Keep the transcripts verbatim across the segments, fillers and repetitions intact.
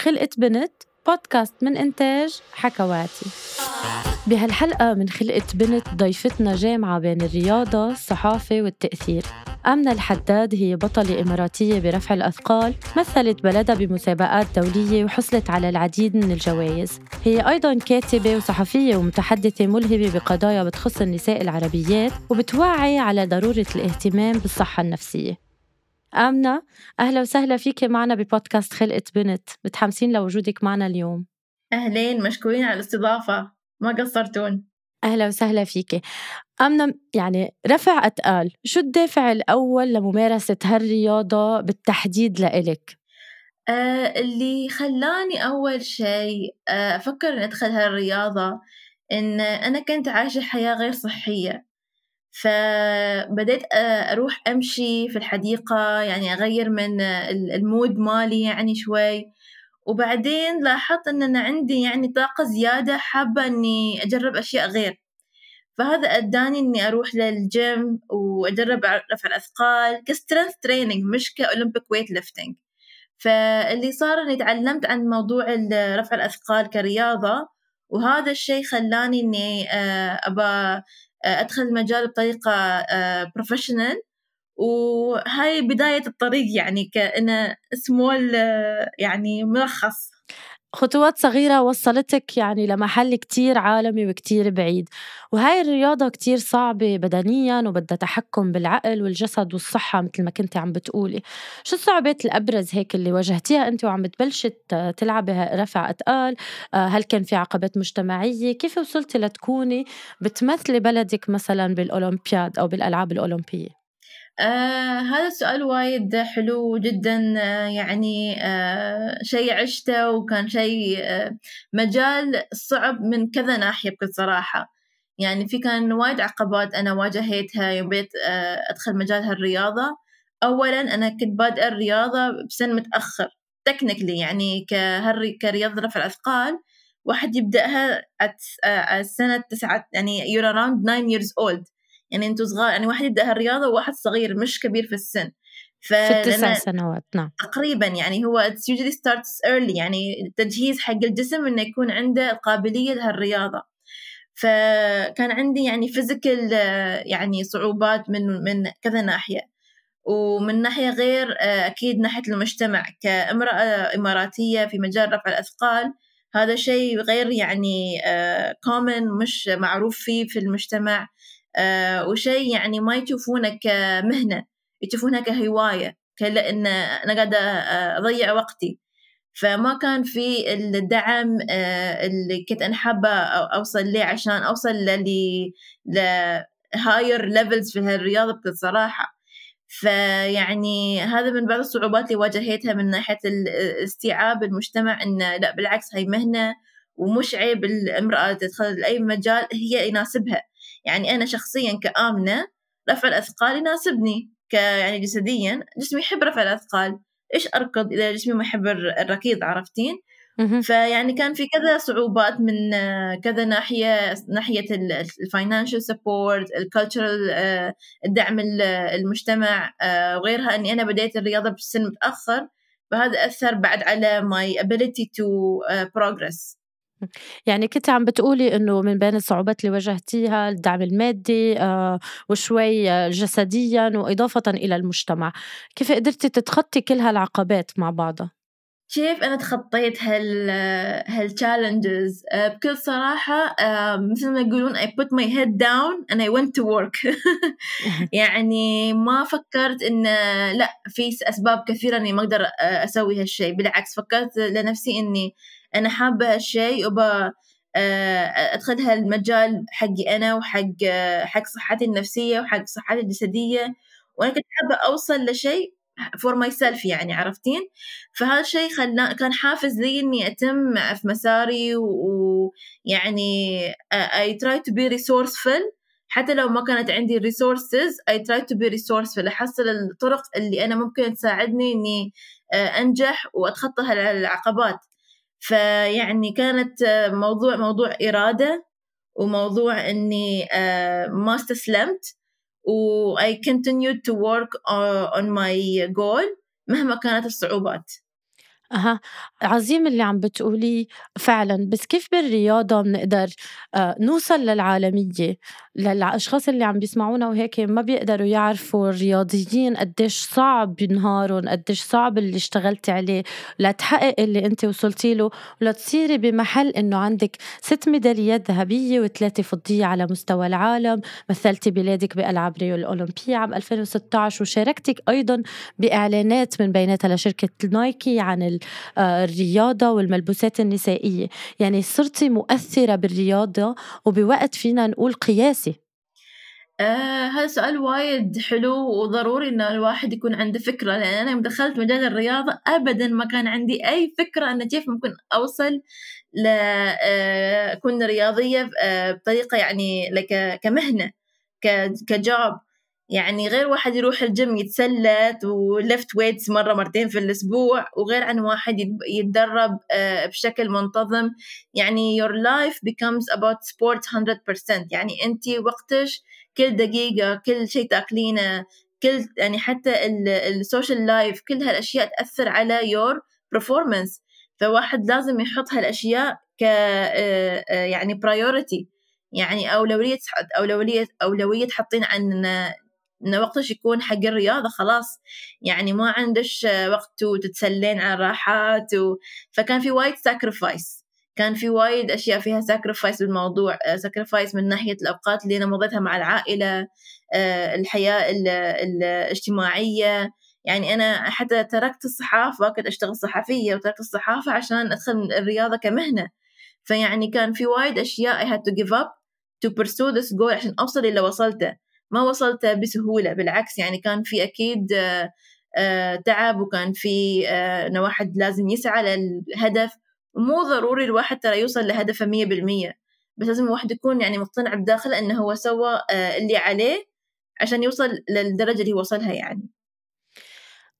خلقت بنت، بودكاست من إنتاج حكواتي. بهالحلقة من خلقت بنت ضيفتنا جامعة بين الرياضة، الصحافة والتأثير. أمنة الحداد هي بطلة إماراتية برفع الأثقال، مثلت بلدها بمسابقات دولية وحصلت على العديد من الجوائز. هي أيضاً كاتبة وصحفية ومتحدثة ملهمة بقضايا بتخص النساء العربيات، وبتوعي على ضرورة الاهتمام بالصحة النفسية. أمنة، أهلا وسهلا فيك معنا ببودكاست خلقت بنت، متحمسين لوجودك معنا اليوم. أهلين، مشكورين على الاستضافة، ما قصرتون. أهلا وسهلا فيك أمنة. يعني رفع أثقال، شو الدافع الأول لممارسة هالرياضة بالتحديد لإلك؟ أه اللي خلاني أول شيء أفكر أن أدخل هالرياضة إن أنا كنت عايشة حياة غير صحية، فبدأت أروح أمشي في الحديقة، يعني أغير من المود مالي يعني شوي. وبعدين لاحظت أن أنا عندي يعني طاقة زيادة، حابة أني أجرب أشياء غير، فهذا أداني أني أروح للجيم وأجرب رفع الأثقال كسترينث تريننج، مش كأولمبيك ويت ليفتنج. فاللي صار أني تعلمت عن موضوع رفع الأثقال كرياضة، وهذا الشيء خلاني أني أبا أدخل المجال بطريقة بروفيشنال، وهاي بداية الطريق، يعني كأنه سمول، يعني ملخص خطوات صغيرة وصلتك يعني لمحل كتير عالمي وكتير بعيد. وهاي الرياضة كتير صعبة بدنياً وبدها تحكم بالعقل والجسد والصحة، مثل ما كنت عم بتقولي. شو الصعوبات الأبرز هيك اللي واجهتيها أنت وعم بتبلشي تلعبي رفع أثقال؟ هل كان في عقبات مجتمعية؟ كيف وصلتي لتكوني بتمثلي بلدك مثلاً بالأولمبياد أو بالألعاب الأولمبية؟ آه هذا السؤال وايد حلو جدا، آه يعني آه شيء عشته، وكان شيء آه مجال صعب من كذا ناحية بكل صراحة. يعني في كان وايد عقبات أنا واجهتها يوم بديت آه أدخل مجال هالرياضة. أولا أنا كنت بادئة الرياضة بسن متأخر تكنيكلي، يعني كهر كرياضة رفع الأثقال واحد يبدأها على سنة تسعة، يعني you're around nine years old، يعني أنتوا صغار، يعني واحد يبدأ هالرياضة وواحد صغير مش كبير في السن، في تسع سنوات نعم تقريبا. يعني هو it's usually starts early، يعني التجهيز حق الجسم إنه يكون عنده القابلية لهالرياضة. فكان عندي يعني physical يعني صعوبات من من كذا ناحية، ومن ناحية غير أكيد ناحية المجتمع. كامرأة إماراتية في مجال رفع الأثقال هذا شيء غير يعني common، مش معروف فيه في المجتمع، آه وشيء يعني ما يشوفونه كمهنة، يشوفونه كهواية، كأن أنا قاعدة أضيع وقتي. فما كان في الدعم آه اللي كنت أنا حابة أوصل ليه عشان أوصل للي لهاير ليفلز في هالرياضة بصراحة. فيعني هذا من بعض الصعوبات اللي واجهتها من ناحية الاستيعاب المجتمع إن لا بالعكس، هاي مهنة ومش عيب الامرأة تدخل أي مجال هي يناسبها. يعني أنا شخصياً كآمنة رفع الأثقال يناسبني، ك يعني جسدياً جسمي يحب رفع الأثقال، إيش أركض إذا جسمي ما يحب الركيض، عرفتين؟ فيعني كان في كذا صعوبات من كذا ناحية، ناحية الفاينانشال سبورت، الكالتشرال، الدعم المجتمع وغيرها. أني أنا بديت الرياضة بسن متأخر، فهذا أثر بعد على my ability to progress. يعني كنت عم بتقولي إنه من بين الصعوبات اللي واجهتيها الدعم المادي آه وشوي جسدياً، وإضافة إلى المجتمع. كيف قدرتي تتخطي كل هالعقبات مع بعضها؟ كيف أنا تخطيت هال هالتشالنجز؟ آه بكل صراحة، آه مثل ما يقولون I put my head down and I went to work. يعني ما فكرت إن لا، في أسباب كثيرة إني ما أقدر أسوي هالشيء. بالعكس فكرت لنفسي إني أنا حابة هالشيء، وبا أدخل هالمجال حقي أنا، وحق حق صحتي النفسية وحق صحتي الجسدية، وأنا كنت حابة أوصل لشيء for myself، يعني عرفتين؟ فهذا الشيء خلنا كان حافز لي إني أتم في مساري، ويعني I try to be resourceful، حتى لو ما كانت عندي resources I try to be resourceful، أحصل الطرق اللي أنا ممكن تساعدني إني أنجح وأتخطى هالعقبات. فيعني كانت موضوع موضوع إرادة، وموضوع إني ما استسلمت، و I continued to work on my goal مهما كانت الصعوبات. أها عظيم اللي عم بتقولي فعلا. بس كيف بالرياضة بنقدر نوصل للعالمية للأشخاص اللي عم بيسمعونا وهيك ما بيقدروا يعرفوا الرياضيين قديش صعب بنهارهم، قديش صعب اللي اشتغلتي عليه لتحقق اللي انت وصلتي له ولتصيري بمحل انه عندك ست ميداليات ذهبية وثلاثة فضية على مستوى العالم، مثلتي بلادك بألعاب ريو الأولمبية عام ألفين وستة عشر وشاركتك أيضا بإعلانات من بيناتها لشركة نايكي عن الرياضة والملبوسات النسائية. يعني صرتي مؤثرة بالرياضة وبوقت فينا نقول قياسي. آه هذا سؤال وايد حلو وضروري إن الواحد يكون عنده فكرة، لأن أنا دخلت مجال الرياضة أبداً ما كان عندي أي فكرة أن كيف ممكن أوصل لأكون رياضية بطريقة يعني لك كمهنة كجوب. يعني غير واحد يروح الجيم يتسلت ولفت ويتس مرة مرتين في الأسبوع، وغير عن واحد يتدرب بشكل منتظم. يعني your life becomes about sport one hundred percent. يعني أنت وقتش كل دقيقة، كل شيء تأكلينه، كل يعني حتى السوشيال لايف، كل هالأشياء تأثر على your performance. فواحد لازم يحط هالأشياء ك يعني priority، يعني أولوية أولوية أولوية حاطين عن إن وقتش يكون حق الرياضة خلاص. يعني ما عندش وقت وتتسلين على راحات و... فكان في وايد sacrifice، كان في وايد أشياء فيها sacrifice بالموضوع. sacrifice من ناحية الأوقات اللي أنا مضيتها مع العائلة، الحياة الاجتماعية. يعني أنا حتى تركت الصحافة، كنت أشتغل صحفية وتركت الصحافة عشان أدخل الرياضة كمهنة. فيعني كان في وايد أشياء I had to give up to pursue this goal عشان أوصل إلى وصلته. ما وصلت بسهولة، بالعكس يعني كان في أكيد تعب، وكان في أن واحد لازم يسعى للهدف. مو ضروري الواحد ترى يوصل لهدفه مية بالمية، بس لازم الواحد يكون يعني مقتنع بداخله أنه هو سوى اللي عليه عشان يوصل للدرجة اللي وصلها. يعني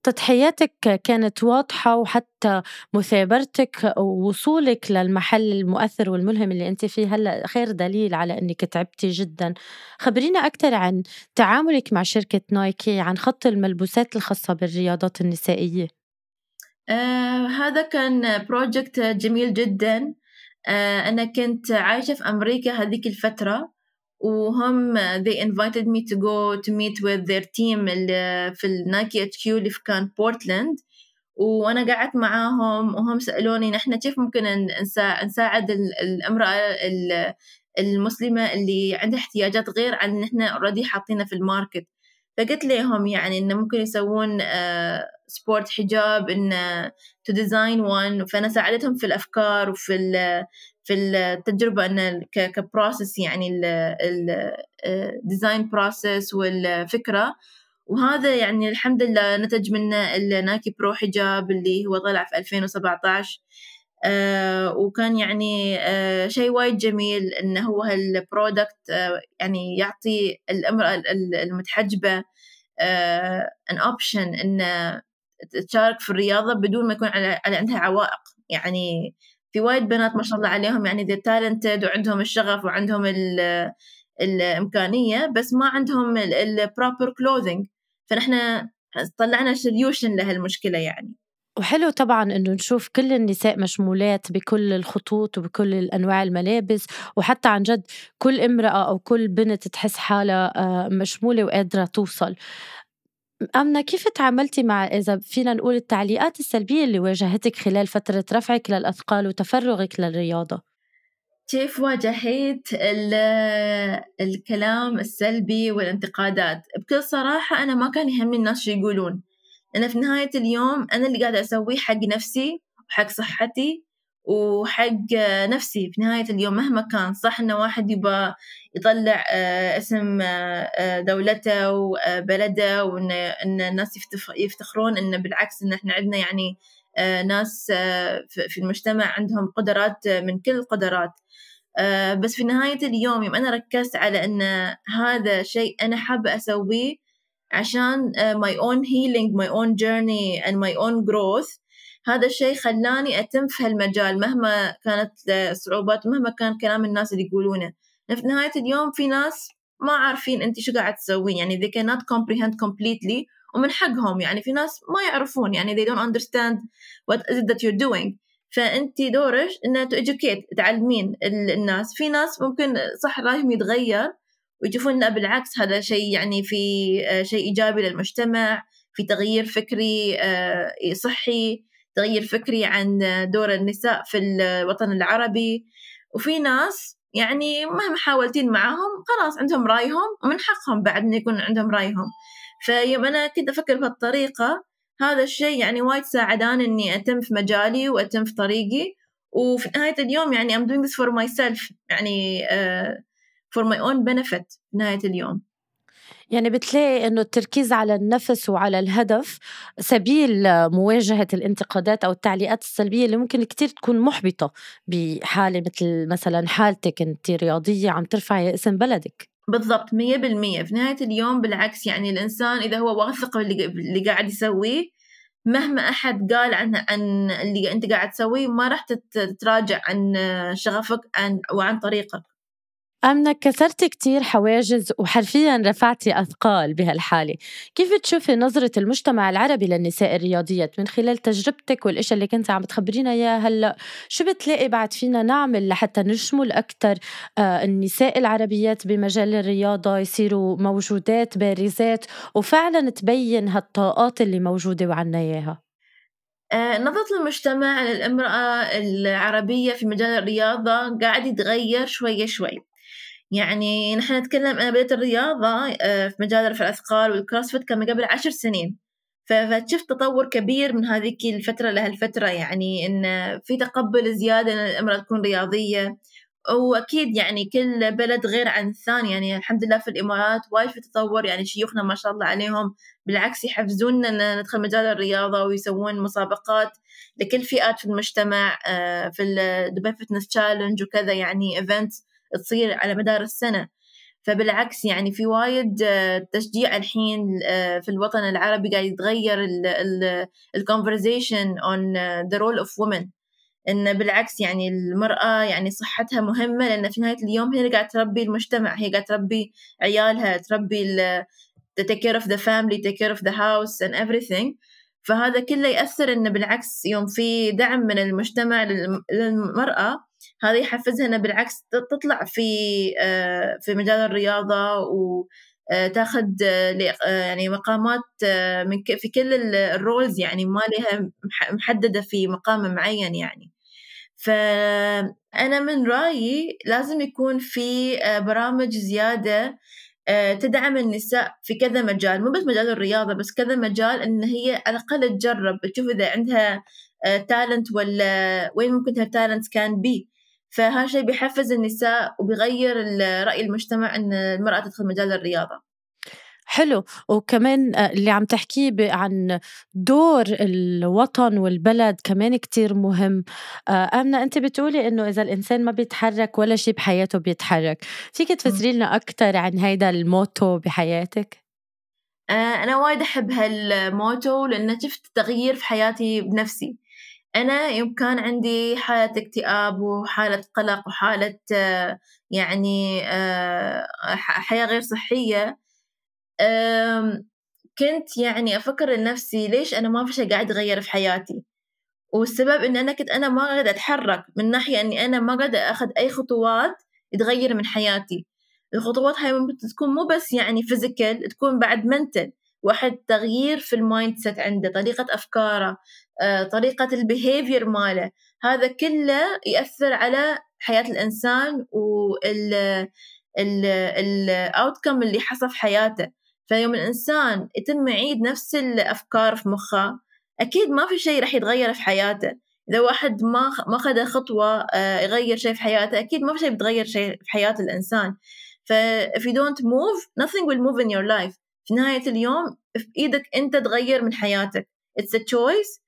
تضحياتك كانت واضحة، وحتى مثابرتك ووصولك للمحل المؤثر والملهم اللي أنت فيه هلأ خير دليل على أنك تعبتي جدا. خبرينا أكثر عن تعاملك مع شركة نايكي عن خط الملبوسات الخاصة بالرياضات النسائية. آه هذا كان بروجكت جميل جدا. آه أنا كنت عايشة في أمريكا هذيك الفترة، وهم they invited me to go to meet with their team في النايكي إتش كيو اللي كان بورتلاند. وأنا قعدت معاهم وهم سألوني نحن كيف ممكن نساعد الأمرأة المسلمة اللي عندها احتياجات غير عن نحن already حاطينها في الماركت. فقلت لهم يعني إنه ممكن يسوون سبورت حجاب، إنه to design one. فأنا ساعدتهم في الأفكار وفي ال في التجربة أن كبروسس، يعني الديزاين بروسس والفكرة. وهذا يعني الحمد لله نتج منه النايكي برو حجاب اللي هو طلع في ألفين وسبعة عشر. آه وكان يعني آه شيء وايد جميل أنه هو هالبرودكت آه يعني يعطي الأمرأة المتحجبة آه an option أن تشارك في الرياضة بدون ما يكون على عندها عوائق. يعني في وايد بنات ما شاء الله عليهم يعني they're talented وعندهم الشغف وعندهم ال الإمكانية، بس ما عندهم ال proper clothing. فنحن طلعنا solution لهالمشكلة يعني. وحلو طبعاً إنه نشوف كل النساء مشمولات بكل الخطوط وبكل الأنواع الملابس، وحتى عن جد كل امرأة أو كل بنت تحس حالها مشمولة وقادرة توصل. أمنة، كيف تعاملتي مع إذا فينا نقول التعليقات السلبية اللي واجهتك خلال فترة رفعك للأثقال وتفرغك للرياضة؟ كيف واجهت الكلام السلبي والانتقادات؟ بكل صراحة أنا ما كان يهمني الناس شو يقولون. أنا في نهاية اليوم أنا اللي قاعدة أسويه حق نفسي وحق صحتي وحق نفسي. في نهاية اليوم مهما كان صح إن واحد يبقى يطلع اسم دولته وبلده وإن الناس يفتخرون إنه بالعكس إن إحنا عندنا يعني ناس في المجتمع عندهم قدرات من كل القدرات، بس في نهاية اليوم يوم أنا ركزت على إن هذا شيء أنا حابة أسويه عشان my own healing, my own journey and my own growth. هذا الشيء خلاني أتم في هالمجال مهما كانت صعوبات، مهما كان كلام الناس اللي يقولونه. في نهاية اليوم في ناس ما عارفين أنت شو قاعد تسوين، يعني they cannot comprehend completely ومن حقهم يعني. في ناس ما يعرفون يعني they don't understand what is it that you're doing. فأنت دورك إنه to educate تعلمين الناس. في ناس ممكن صح رأيهم يتغير ويشوفون إنه بالعكس هذا شيء يعني في شيء إيجابي للمجتمع، في تغيير فكري صحي، تغيير فكري عن دور النساء في الوطن العربي. وفي ناس يعني مهما حاولتين معهم خلاص عندهم رأيهم ومن حقهم بعد أن يكون عندهم رأيهم. فيوم أنا كنت أفكر بهالطريقة هذا الشيء يعني وايد ساعدان أني أتم في مجالي وأتم في طريقي. وفي نهاية اليوم يعني I'm doing this for myself يعني uh, for my own benefit في نهاية اليوم. يعني بتلاقي أنه التركيز على النفس وعلى الهدف سبيل مواجهة الانتقادات أو التعليقات السلبية اللي ممكن كتير تكون محبطة بحالة مثل مثلا حالتك أنت رياضية عم ترفعي اسم بلدك. بالضبط مية بالمية. في نهاية اليوم بالعكس يعني الإنسان إذا هو واثق اللي قاعد يسويه مهما أحد قال عنه عن اللي أنت قاعد تسويه ما راح تتراجع عن شغفك وعن طريقك. أمنة، كسرتي كتير حواجز وحرفياً رفعتي أثقال بهالحالة. كيف تشوفي نظرة المجتمع العربي للنساء الرياضيات من خلال تجربتك والإشياء اللي كنت عم تخبرينا يا هلأ؟ شو بتلاقي بعد فينا نعمل لحتى نشمل أكتر النساء العربيات بمجال الرياضة، يصيروا موجودات بارزات وفعلاً تبين هالطاقات اللي موجودة وعنا إياها؟ نظرة المجتمع للامرأة العربية في مجال الرياضة قاعد يتغير شوي شوي. يعني نحن نتكلم أنا بديت الرياضة في مجال رفع الأثقال والكروسفيت كان قبل عشر سنين، فشفت تطور كبير من هذه الفترة لهالفترة. يعني إن في تقبل زيادة إن الأمرأة تكون رياضية، وأكيد يعني كل بلد غير عن الثاني. يعني الحمد لله في الإمارات وايد في تطور، يعني شيوخنا ما شاء الله عليهم بالعكس يحفزوننا إن ندخل مجال الرياضة ويسوون مسابقات لكل فئات في المجتمع في الدبي فيتنس تشالنج وكذا، يعني إيفنت تصير على مدار السنة. فبالعكس يعني في وايد تشجيع الحين في الوطن العربي. قاعد يتغير ال conversation on the role of women، إن بالعكس يعني المرأة يعني صحتها مهمة، لأن في نهاية اليوم هي قاعد تربي المجتمع، هي قاعد تربي عيالها، تربي take care of the family, take care of the house and everything. فهذا كله يأثر إن بالعكس يوم في دعم من المجتمع للمرأة هذا يحفزها إن بالعكس تطلع في في مجال الرياضة وتأخذ يعني مقامات من في كل الرولز، يعني ما لها محددة في مقام معين يعني. فأنا من رأيي لازم يكون في برامج زيادة تدعم النساء في كذا مجال، مو بس مجال الرياضة بس كذا مجال، إن هي على الأقل تجرب تشوف إذا عندها تالنت ولا وين ممكن هالتالنت كان بي. فهذا شيء بيحفز النساء وبيغير رأي المجتمع إن المرأة تدخل مجال الرياضة. حلو. وكمان اللي عم تحكيه عن دور الوطن والبلد كمان كتير مهم. أمنة، أنت بتقولي إنه إذا الإنسان ما بيتحرك ولا شيء بحياته بيتحرك، فيك تفسري لنا أكتر عن هيدا الموتو بحياتك؟ أنا وايد أحب هالموتو لأنه شفت تغيير في حياتي بنفسي. أنا يوم كان عندي حالة اكتئاب وحالة قلق وحالة يعني حياة غير صحية، كنت يعني أفكر لنفسي ليش أنا ما في شيء قاعد أغير في حياتي. والسبب إن أنا كنت أنا ما قاعد أتحرك، من ناحية أني أنا ما قاعد أخذ أي خطوات تغير من حياتي. الخطوات هاي ممكن تكون مو بس يعني فيزيكال، تكون بعد منتل، واحد تغيير في المايند سيت عنده، طريقة أفكاره، طريقة البيهيفير ماله، هذا كله يأثر على حياة الإنسان وال ال الأوتكم اللي حصل في حياته. فيوم الإنسان يتم يعيد نفس الأفكار في مخه أكيد ما في شيء راح يتغير في حياته. إذا واحد ما ما خد خطوة يغير شيء في حياته أكيد ما في شيء بتغير شيء في حياة الإنسان. ف if you don't move nothing will move in your life. في نهاية اليوم في إيدك أنت تغير من حياتك. It's a choice.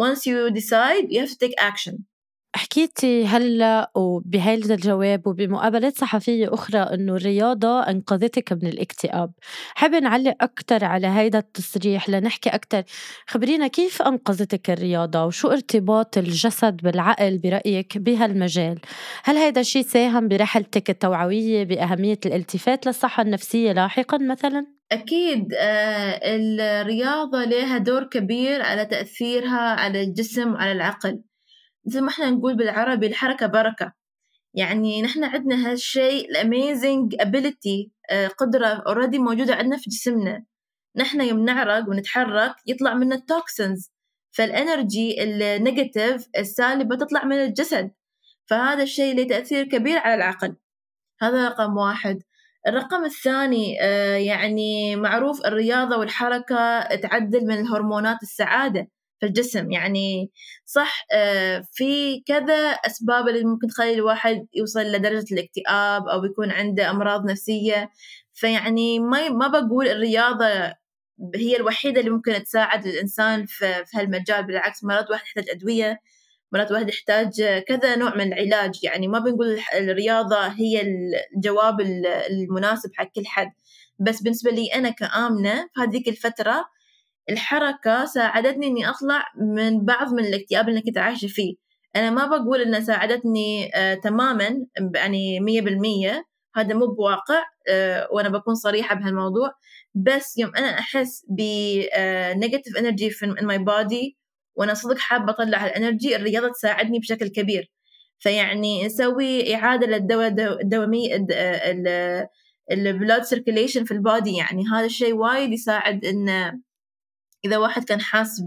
Once you decide you have to take action. حكيتي هلأ وبهذا الجواب وبمقابلات صحفية أخرى أنه الرياضة أنقذتك من الاكتئاب. حابة نعلق أكتر على هيدا التصريح لنحكي أكتر. خبرينا كيف أنقذتك الرياضة وشو ارتباط الجسد بالعقل برأيك بهالمجال؟ هل هيدا الشيء ساهم برحلتك التوعوية بأهمية الالتفات للصحة النفسية لاحقاً مثلاً؟ أكيد الرياضة لها دور كبير على تأثيرها على الجسم وعلى العقل، مثل ما احنا نقول بالعربي الحركة بركة. يعني نحن عندنا هالشيء الأميزنج أبيليتي، قدرة already موجودة عندنا في جسمنا. نحن يوم نعرق ونتحرك يطلع منا التوكسينز، فالانرجي النيجاتيف السالبة تطلع من الجسد، فهذا الشيء له تأثير كبير على العقل. هذا رقم واحد. الرقم الثاني، يعني معروف الرياضة والحركة تعدل من الهرمونات السعادة في الجسم. يعني صح في كذا أسباب اللي ممكن تخلي الواحد يوصل لدرجة الاكتئاب أو يكون عنده أمراض نفسية، فيعني ما ما بقول الرياضة هي الوحيدة اللي ممكن تساعد الإنسان في في هالمجال، بالعكس مرات واحد يحتاج أدوية، مرات واحد يحتاج كذا نوع من العلاج. يعني ما بنقول الرياضة هي الجواب المناسب حق كل حد، بس بالنسبة لي أنا كآمنة في هذيك الفترة الحركة ساعدتني إني أطلع من بعض من الاكتئاب اللي كنت عايشة فيه. أنا ما بقول إنها ساعدتني آه تماماً، يعني مية بالمية هذا مو بواقع، آه وأنا بكون صريحة بهالموضوع. بس يوم أنا أحس ب آه negative energy in my body وأنا صدق حابة أطلع هالانرجي، الرياضة تساعدني بشكل كبير. فيعني نسوي إعادة للدواء الدوامي ال blood circulation في البادي، يعني هذا الشيء وايد يساعد. إن إذا واحد كان حاس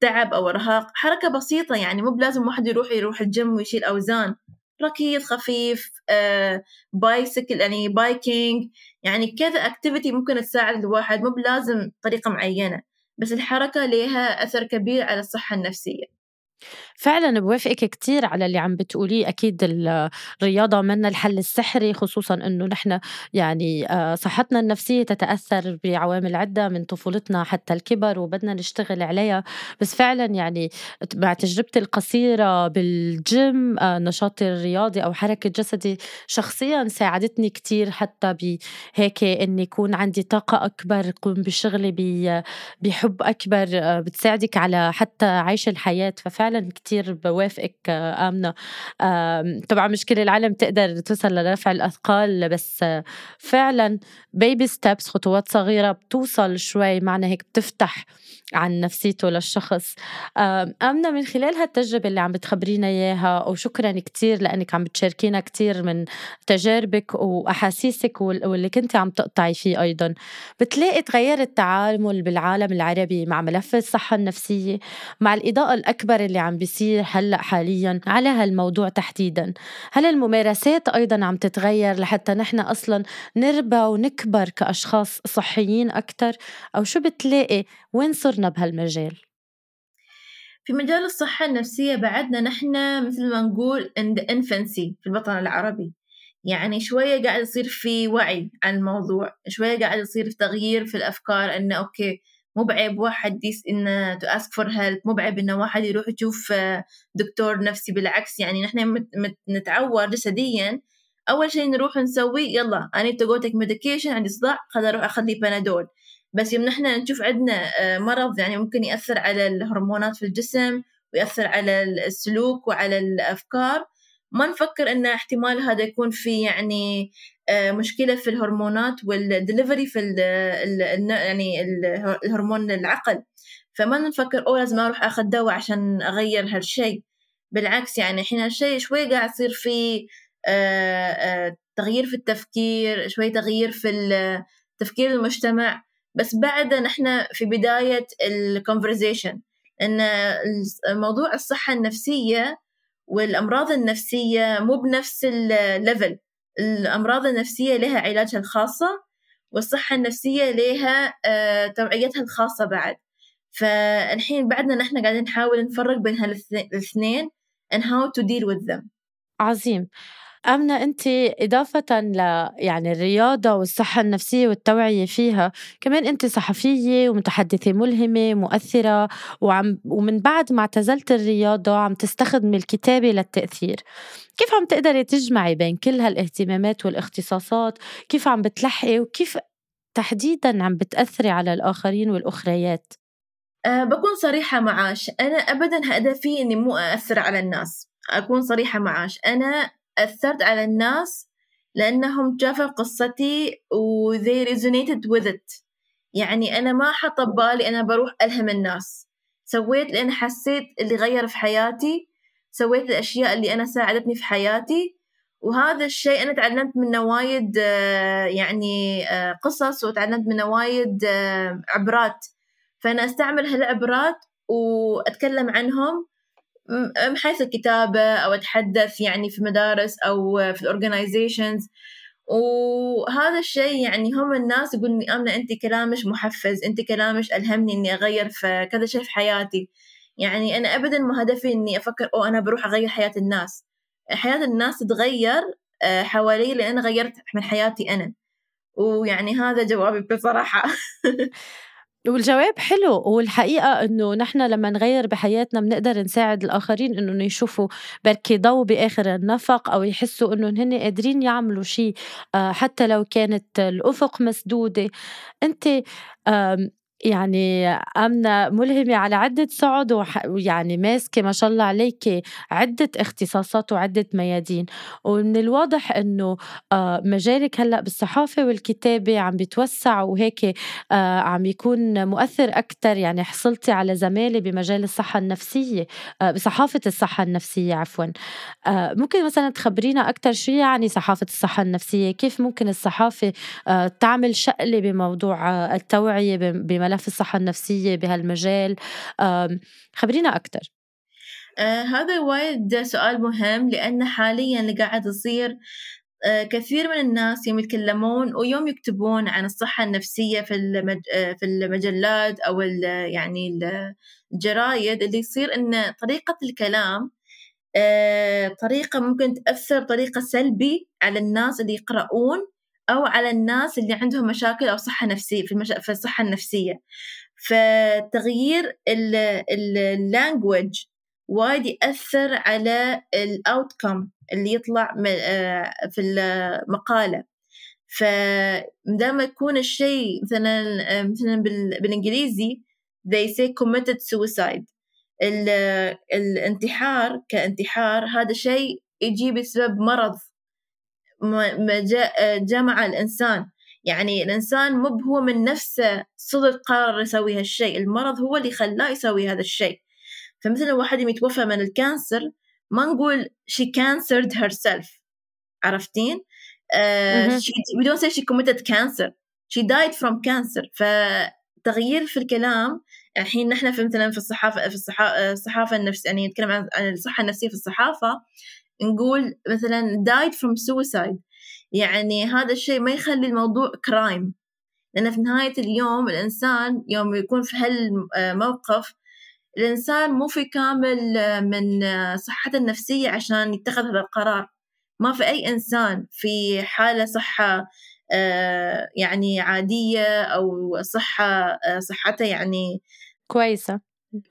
بتعب أو إرهاق، حركة بسيطة، يعني مو بلازم واحد يروح يروح الجيم ويشيل أوزان، ركيد خفيف، آه بايسكل، يعني بايكينج، يعني كذا أكتيفيتي ممكن تساعد الواحد، مو بلازم طريقة معينة، بس الحركة لها أثر كبير على الصحة النفسية. فعلا بوافقك كتير على اللي عم بتقوليه. أكيد الرياضة منا الحل السحري، خصوصا أنه نحن يعني صحتنا النفسية تتأثر بعوامل عدة من طفولتنا حتى الكبر، وبدنا نشتغل عليها. بس فعلا يعني مع تجربتي القصيرة بالجيم، نشاط الرياضي أو حركة جسدي شخصيا ساعدتني كتير، حتى بهيك أن يكون عندي طاقة أكبر، قوم بشغلي بحب أكبر، بتساعدك على حتى عيش الحياة. ففعلا فعلا كتير بوافقك آمنة. آم طبعا مش كل العالم تقدر توصل لرفع الأثقال، بس فعلا بيبي ستابس، خطوات صغيرة بتوصل شوي معنا، هيك بتفتح عن نفسيته للشخص. آمنة، من خلال هالتجربة اللي عم بتخبرينا إياها، وشكرا كتير لأنك عم بتشاركينا كتير من تجاربك وأحاسيسك واللي كنت عم تقطعي فيه أيضا، بتلاقي تغير التعامل بالعالم العربي مع ملف الصحة النفسية مع الإضاءة الأكبر اللي عم بيصير هلأ حاليا على هالموضوع تحديدا. هل الممارسات أيضا عم تتغير لحتى نحن أصلا نربى ونكبر كأشخاص صحيين أكتر، أو شو بتلاقي وين صرنا بهالمجال؟ في مجال الصحة النفسية بعدنا نحن مثل ما نقول in the infancy في الوطن العربي، يعني شوية قاعد يصير في وعي عن الموضوع، شوية قاعد يصير في تغيير في الأفكار، أنه أوكي مو بعيب واحد يس إنه to ask for help، مو بعيب إنه واحد يروح يشوف دكتور نفسي. بالعكس يعني نحن مت مت نتعور جسديا، أول شيء نروح نسوي يلا I need to go take medication، عندي صداع خل أروح أخذ لي بنادول. بس يوم نحن نشوف عندنا مرض يعني ممكن يأثر على الهرمونات في الجسم ويأثر على السلوك وعلى الأفكار، ما نفكر إنه احتمال هذا يكون في يعني مشكلة في الهرمونات والدليفري في ال ال يعني الهرمون العقل، فما نفكر أو لازم أروح أخذ دواء عشان أغير هالشيء. بالعكس يعني الحين هالشيء شوي قاعد يصير في تغيير في التفكير، شوي تغيير في التفكير المجتمع. بس بعد نحن في بداية الكونفرزيشن إن الموضوع الصحة النفسية والأمراض النفسية مو بنفس الليفل. الأمراض النفسية لها علاجها الخاصة، والصحة النفسية لها توعيتها الخاصة بعد. فالحين بعدنا نحن قاعدين نحاول نفرق بين هالاثنين and how to deal with them. عظيم. أمنة، أنت إضافة ل يعني الرياضة والصحة النفسية والتوعية فيها، كمان أنت صحفية ومتحدثة ملهمة مؤثرة، وعم ومن بعد ما اعتزلت الرياضة عم تستخدمي الكتابة للتأثير. كيف عم تقدري تجمعي بين كل هالاهتمامات والاختصاصات؟ كيف عم بتلحقي، وكيف تحديداً عم بتأثري على الآخرين والأخريات؟ أه بكون صريحة معاش، أنا أبداً هدفي إني مو أأثر على الناس. أكون صريحة معاش، أنا أثرت على الناس لأنهم شافوا قصتي و they resonated with it. يعني أنا ما حطب بالي أنا بروح ألهم الناس، سويت لأن حسيت اللي غير في حياتي، سويت الأشياء اللي أنا ساعدتني في حياتي، وهذا الشيء أنا تعلمت منه وايد، يعني قصص، وتعلمت منه وايد عبرات، فأنا أستعمل هالعبرات وأتكلم عنهم من حيث الكتابة أو أتحدث يعني في مدارس أو في الأورجانيزيشنز. وهذا الشيء يعني هم الناس يقولون لي أمنة أنت كلامش محفز، أنت كلامش ألهمني أني أغير في كذا شيء في حياتي. يعني أنا أبداً ما هدفي أني أفكر أو أنا بروح أغير حياة الناس، حياة الناس تتغير حوالي لأن أنا غيرت من حياتي أنا. ويعني هذا جوابي بصراحة. والجواب حلو، والحقيقة أنه نحن لما نغير بحياتنا بنقدر نساعد الآخرين أنه يشوفوا بركي ضوء بآخر النفق، أو يحسوا أنه هن قادرين يعملوا شيء حتى لو كانت الأفق مسدودة. أنت يعني أمنة ملهمة على عدة صعد، ويعني ماسكة ما شاء الله عليك عدة اختصاصات وعدة ميادين، ومن الواضح أنه مجالك هلأ بالصحافة والكتابة عم بيتوسع، وهيك عم يكون مؤثر أكتر. يعني حصلتي على زمالة بمجال الصحة النفسية، بصحافة الصحة النفسية عفوا. ممكن مثلا تخبرينا أكتر شو يعني صحافة الصحة النفسية؟ كيف ممكن الصحافة تعمل شقلة بموضوع التوعية بمجال في الصحة النفسية بهالمجال؟ خبرينا أكتر. آه هذا وايد سؤال مهم، لأن حاليا اللي قاعد يصير آه كثير من الناس يوم يتكلمون ويوم يكتبون عن الصحة النفسية في المج... آه في المجلات أو ال... يعني الجرايد، اللي يصير إن طريقة الكلام آه طريقة ممكن تأثر بطريقة سلبي على الناس اللي يقرؤون أو على الناس اللي عندهم مشاكل أو صحة نفسية في, المشا... في الصحة النفسية. فتغيير اللانجوج وايد يأثر على الأوتكم اللي يطلع في المقالة. فمدام يكون الشيء مثلا مثلا بالإنجليزي they say committed suicide، الانتحار كانتحار، هذا شيء يجي بسبب مرض ما جمع الإنسان. يعني الإنسان مو هو من نفسه صدر قرار يسوي هالشيء، المرض هو اللي خلاه يسوي هذا الشيء. فمثلا واحد يتوفى من الكانسر ما نقول she cancered herself، عرفتين؟ uh, she, we don't say she committed cancer، she died from cancer. فتغيير في الكلام. الحين نحن في مثلا في الصحافة في الصحافة, الصحافة النفسية، يعني نتكلم عن الصحة النفسية في الصحافة، نقول مثلا died from suicide. يعني هذا الشيء ما يخلي الموضوع crime، لأن في نهاية اليوم الإنسان يوم يكون في هالموقف الإنسان مو في كامل من صحته النفسية عشان يتخذ هذا القرار. ما في أي إنسان في حالة صحة يعني عادية أو صحة صحته يعني كويسة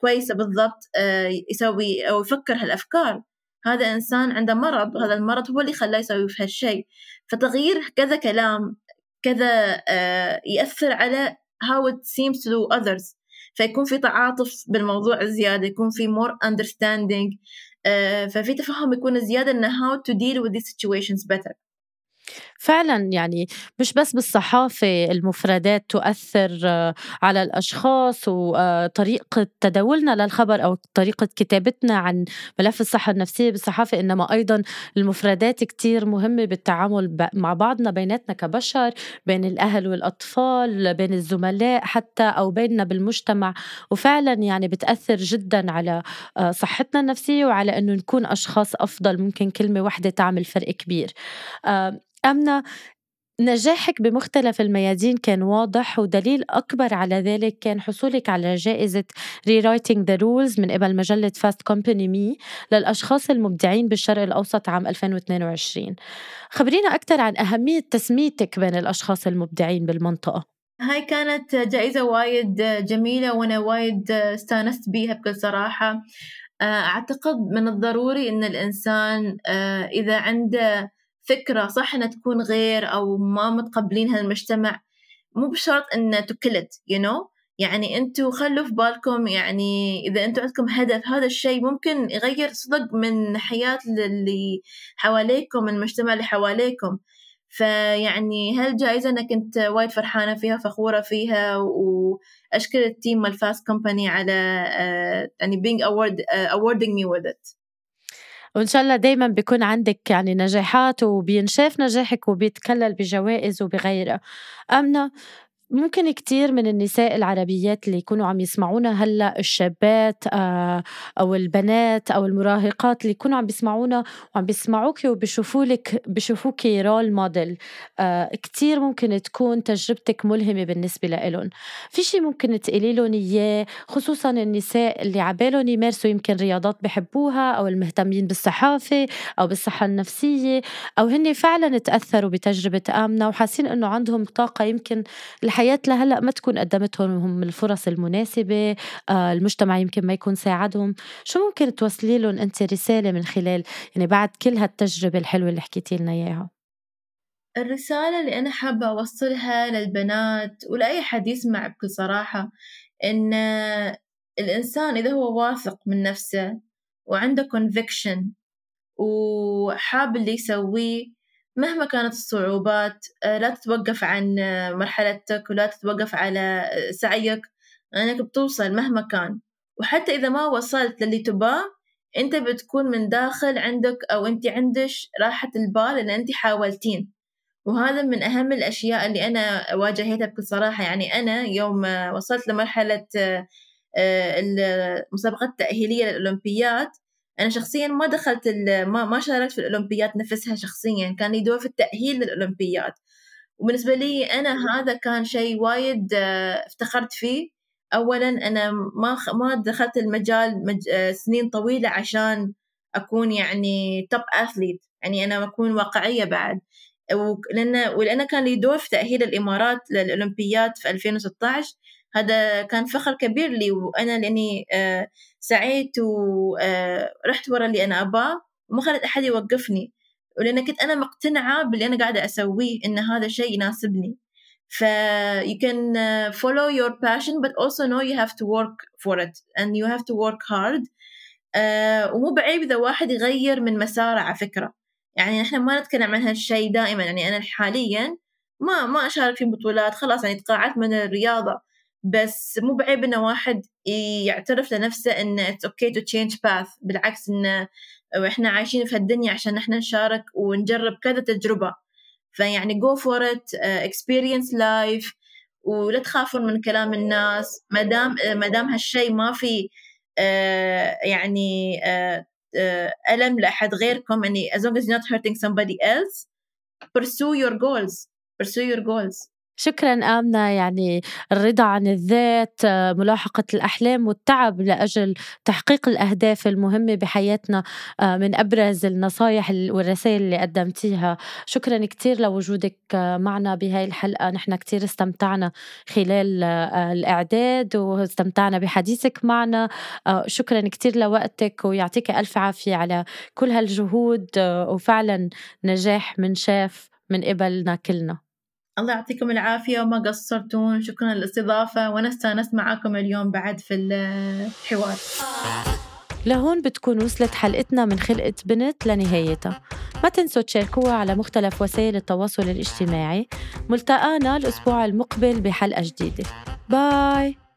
كويسة بالضبط يسوي أو يفكر هالأفكار. هذا إنسان عنده مرض، وهذا المرض هو اللي خلاه يسوي في هالشيء. فتغيير كذا كلام كذا يأثر على how it seems to do others، فيكون في تعاطف بالموضوع زيادة، يكون في more understanding، ففي تفهم يكون زيادة إن how to deal with these situations better. فعلا يعني مش بس بالصحافة المفردات تؤثر على الأشخاص وطريقة تداولنا للخبر أو طريقة كتابتنا عن ملف الصحة النفسية بالصحافة، إنما أيضا المفردات كتير مهمة بالتعامل مع بعضنا بيناتنا كبشر، بين الأهل والأطفال، بين الزملاء حتى، أو بيننا بالمجتمع. وفعلا يعني بتأثر جدا على صحتنا النفسية وعلى أنه نكون أشخاص أفضل. ممكن كلمة واحدة تعمل فرق كبير. أمنة، نجاحك بمختلف الميادين كان واضح، ودليل أكبر على ذلك كان حصولك على جائزة Rewriting the Rules من قبل مجلة Fast Company Me للأشخاص المبدعين بالشرق الأوسط عام ألفين واثنين وعشرين. خبرينا أكثر عن أهمية تسميتك بين الأشخاص المبدعين بالمنطقة. هاي كانت جائزة وايد جميلة، وأنا وايد استانست بيها بكل صراحة. أعتقد من الضروري أن الإنسان إذا عنده فكرة صح أنها تكون غير أو ما متقبلينها المجتمع، مو بشرط أنها تكلت you know. يعني أنتوا خلوا في بالكم، يعني إذا أنتوا عندكم هدف هذا الشيء ممكن يغير صدق من حياة اللي حواليكم، من المجتمع اللي حواليكم. فيعني هالجائزة أنا كنت وايد فرحانة فيها، فخورة فيها، وأشكر التيم مال فاست كومباني على يعني being award awarding me with it. وإن شاء الله دايما بيكون عندك يعني نجاحات وبينشاف نجاحك وبيتكلل بجوائز وبغيرها. أمنة، ممكن كتير من النساء العربيات اللي يكونوا عم يسمعونا هلأ، الشابات أو البنات أو المراهقات اللي يكونوا عم بيسمعونا وعم بيسمعوك وبيشوفولك بيشوفوكي رول موديل، كتير ممكن تكون تجربتك ملهمة بالنسبة لإلهم. في شي ممكن تقليلهم إياه، خصوصا النساء اللي عبالهم يمارسوا يمكن رياضات بحبوها، أو المهتمين بالصحافة أو بالصحة النفسية، أو هن فعلا تأثروا بتجربة آمنة وحاسين أنه عندهم طاقة يمكن الحياة لهلأ ما تكون قدمتهم الفرص المناسبة، آه المجتمع يمكن ما يكون ساعدهم. شو ممكن توصلي لهم أنت رسالة من خلال يعني بعد كل هالتجربة الحلوة اللي حكيتي لنا إياها؟ الرسالة اللي أنا حابة أوصلها للبنات ولأي حد يسمع بكل صراحة، إن الإنسان إذا هو واثق من نفسه وعنده conviction وحاب اللي يسويه، مهما كانت الصعوبات لا تتوقف عن مرحلتك ولا تتوقف على سعيك، لأنك بتوصل مهما كان. وحتى إذا ما وصلت للي تباه، أنت بتكون من داخل عندك أو أنت عندش راحة البال إن أنت حاولتين. وهذا من أهم الأشياء اللي أنا واجهتها بكل صراحة. يعني أنا يوم وصلت لمرحلة المسابقة التأهيلية للأولمبياد، أنا شخصياً ما دخلت ما ما شاركت في الأولمبياد نفسها شخصياً، كان لي دور في التأهيل للأولمبياد، وبالنسبة لي أنا هذا كان شيء وايد افتخرت فيه. أولاً أنا ما ما دخلت المجال مج... سنين طويلة عشان أكون يعني توب أثليت، يعني أنا أكون واقعية بعد، ولأن ولأن كان لي دور في تأهيل الإمارات للأولمبياد في ألفين وستة عشر. هذا كان فخر كبير لي، وأنا لأني سعيت ورحت ورا اللي أنا أباه وما خلت أحد يوقفني، ولأن كنت أنا مقتنعة باللي أنا قاعدة أسويه إن هذا شيء يناسبني. ف you can follow your passion but also know you have to work for it and you have to work hard. ومو بعيب إذا واحد يغير من مساره على فكرة، يعني نحن ما نتكلم عن هالشيء دائما. يعني أنا حاليا ما ما أشارك في بطولات، خلاص يعني تقاعدت من الرياضة، بس مو بعيب إن واحد يعترف لنفسه إن it's okay to change path. بالعكس، إن إحنا عايشين في هالدنيا عشان إحنا نشارك ونجرب كذا تجربة. فيعني go for it, experience life، ولا تخافون من كلام الناس. مدام مدام هالشيء ما في يعني ألم لأحد غيركم، يعني as long as you're not hurting somebody else, pursue your goals, pursue your goals. شكراً آمنة، يعني الرضا عن الذات، ملاحقة الأحلام، والتعب لأجل تحقيق الأهداف المهمة بحياتنا من أبرز النصايح والرسائل اللي قدمتيها. شكراً كتير لوجودك معنا بهاي الحلقة، نحن كتير استمتعنا خلال الإعداد واستمتعنا بحديثك معنا. شكراً كتير لوقتك، ويعطيك ألف عافية على كل هالجهود، وفعلاً نجاح من شاف من قبلنا كلنا. الله يعطيكم العافية وما قصرتون، شكرا للاستضافة، وأنا استأنست معاكم اليوم بعد في الحوار. لهون بتكون وصلت حلقتنا من خلقة بنت لنهايتها. ما تنسوا تشاركوها على مختلف وسائل التواصل الاجتماعي. ملتقانا الأسبوع المقبل بحلقة جديدة. باي.